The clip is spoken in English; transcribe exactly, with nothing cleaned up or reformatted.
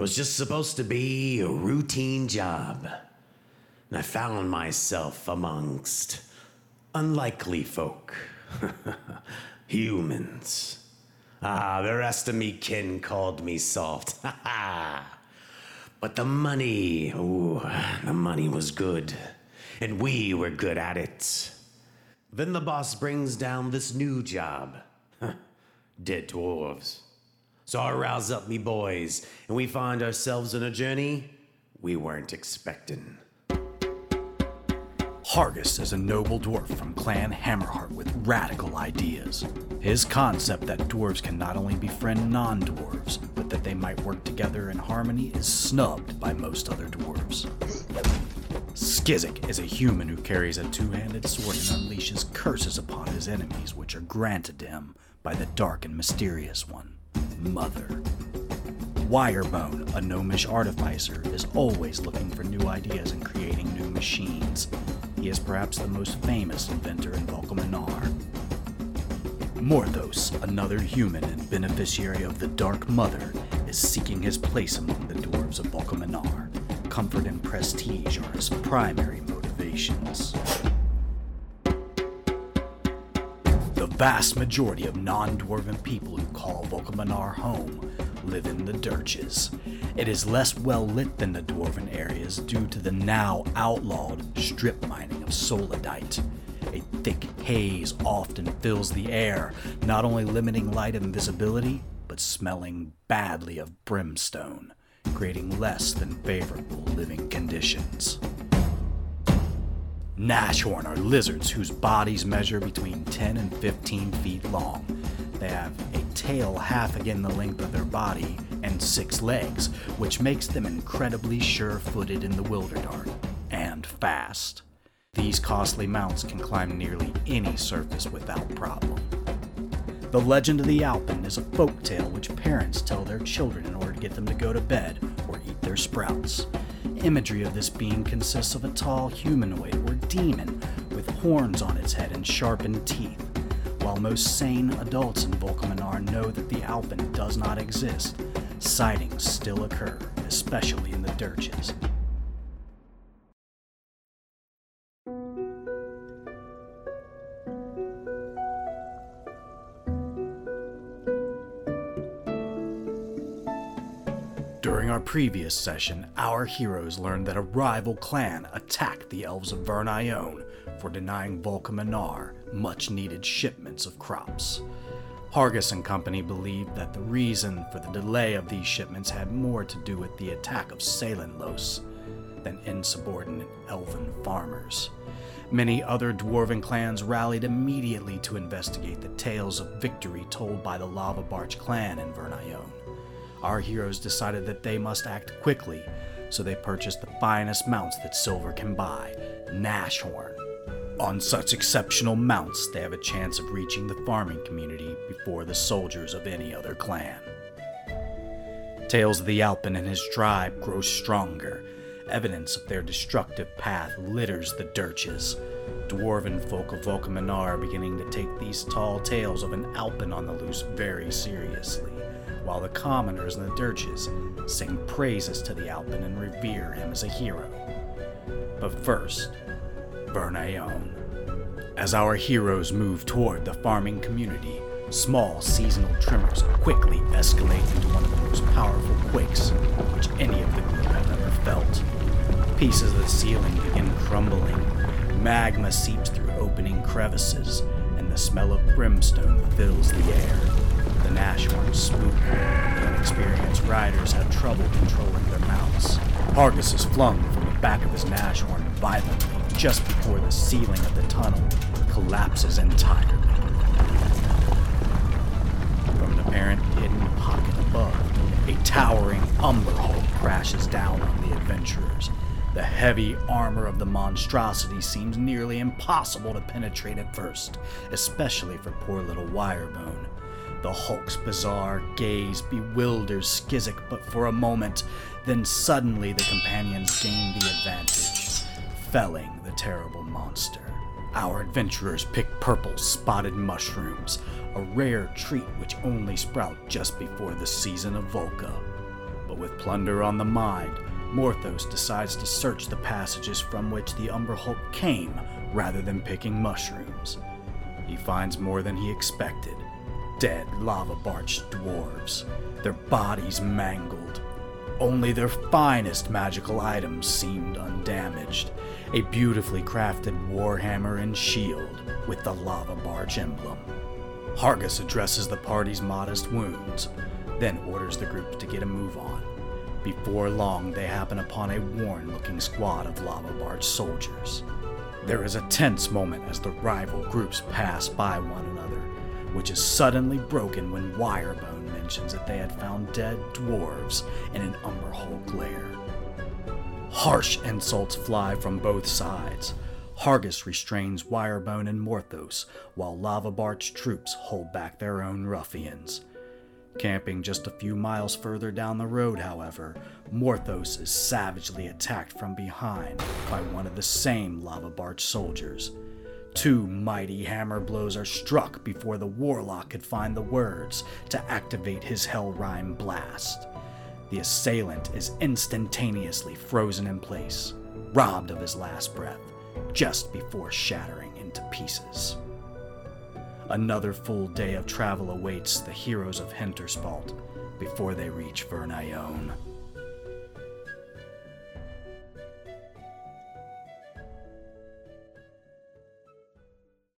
It was just supposed to be a routine job. And I found myself amongst unlikely folk. Humans. Ah, the rest of me kin called me soft. Ha ha. But the money, ooh, the money was good. And we were good at it. Then the boss brings down this new job. Dead dwarves. So I rouse up me boys, and we find ourselves on a journey we weren't expecting. Hargis is a noble dwarf from Clan Hammerheart with radical ideas. His concept that dwarves can not only befriend non-dwarves, but that they might work together in harmony is snubbed by most other dwarves. Skizzik is a human who carries a two-handed sword and unleashes curses upon his enemies, which are granted to him by the Dark and Mysterious One, Mother. Wirebone, a gnomish artificer, is always looking for new ideas and creating new machines. He is perhaps the most famous inventor in Volcomenar. Morthos, another human and beneficiary of the Dark Mother, is seeking his place among the dwarves of Volcomenar. Comfort and prestige are his primary motivations. The vast majority of non-dwarven people who call Volcomenar home live in the Dirges. It is less well lit than the dwarven areas due to the now outlawed strip mining of solidite. A thick haze often fills the air, not only limiting light and visibility, but smelling badly of brimstone, creating less than favorable living conditions. Nashorn are lizards whose bodies measure between ten and fifteen feet long. They have a tail half again the length of their body and six legs, which makes them incredibly sure-footed in the wilder and fast. These costly mounts can climb nearly any surface without problem. The Legend of the Alpen is a folktale which parents tell their children in order to get them to go to bed or eat their sprouts. Imagery of this being consists of a tall humanoid or demon with horns on its head and sharpened teeth. While most sane adults in Volcomenar know that the Alpen does not exist, sightings still occur, especially in the Dirges. During our previous session, our heroes learned that a rival clan attacked the elves of Vernaion for denying Volcomenar much-needed shipments of crops. Hargis and company believed that the reason for the delay of these shipments had more to do with the attack of Salenlos than insubordinate elven farmers. Many other dwarven clans rallied immediately to investigate the tales of victory told by the Lava Barge clan in Vernaion. Our heroes decided that they must act quickly, so they purchased the finest mounts that silver can buy, Nashorn. On such exceptional mounts, they have a chance of reaching the farming community before the soldiers of any other clan. Tales of the Alpen and his tribe grow stronger. Evidence of their destructive path litters the Dirges. Dwarven folk of Volcomenar are beginning to take these tall tales of an Alpen on the loose very seriously, while the commoners in the Dirges sing praises to the Alpen and revere him as a hero. But first, Vernaion. As our heroes move toward the farming community, small seasonal tremors quickly escalate into one of the most powerful quakes which any of the group have ever felt. Pieces of the ceiling begin crumbling, magma seeps through opening crevices, and the smell of brimstone fills the air. The Nashorn spook, and inexperienced riders have trouble controlling their mounts. Hargis is flung from the back of his Nashorn violently, just before the ceiling of the tunnel collapses entirely. From an apparent hidden pocket above, a towering Umber Hulk crashes down on the adventurers. The heavy armor of the monstrosity seems nearly impossible to penetrate at first, especially for poor little Wirebone. The Hulk's bizarre gaze bewilders Skizzik but for a moment, then suddenly the companions gain the advantage, felling the terrible monster. Our adventurers pick purple spotted mushrooms, a rare treat which only sprout just before the season of Volca. But with plunder on the mind, Morthos decides to search the passages from which the Umber Hulk came rather than picking mushrooms. He finds more than he expected. Dead Lava Barge dwarves, their bodies mangled. Only their finest magical items seemed undamaged. A beautifully crafted warhammer and shield with the Lava Barge emblem. Hargis addresses the party's modest wounds, then orders the group to get a move on. Before long, they happen upon a worn-looking squad of Lava Barge soldiers. There is a tense moment as the rival groups pass by one another, which is suddenly broken when Wirebone mentions that they had found dead dwarves in an Umber Hulk lair. Harsh insults fly from both sides. Hargis restrains Wirebone and Morthos, while Lava Barge troops hold back their own ruffians. Camping just a few miles further down the road, however, Morthos is savagely attacked from behind by one of the same Lava Barge soldiers. Two mighty hammer blows are struck before the warlock could find the words to activate his Hellrime blast. The assailant is instantaneously frozen in place, robbed of his last breath, just before shattering into pieces. Another full day of travel awaits the heroes of Hinterspalt before they reach Vernaion.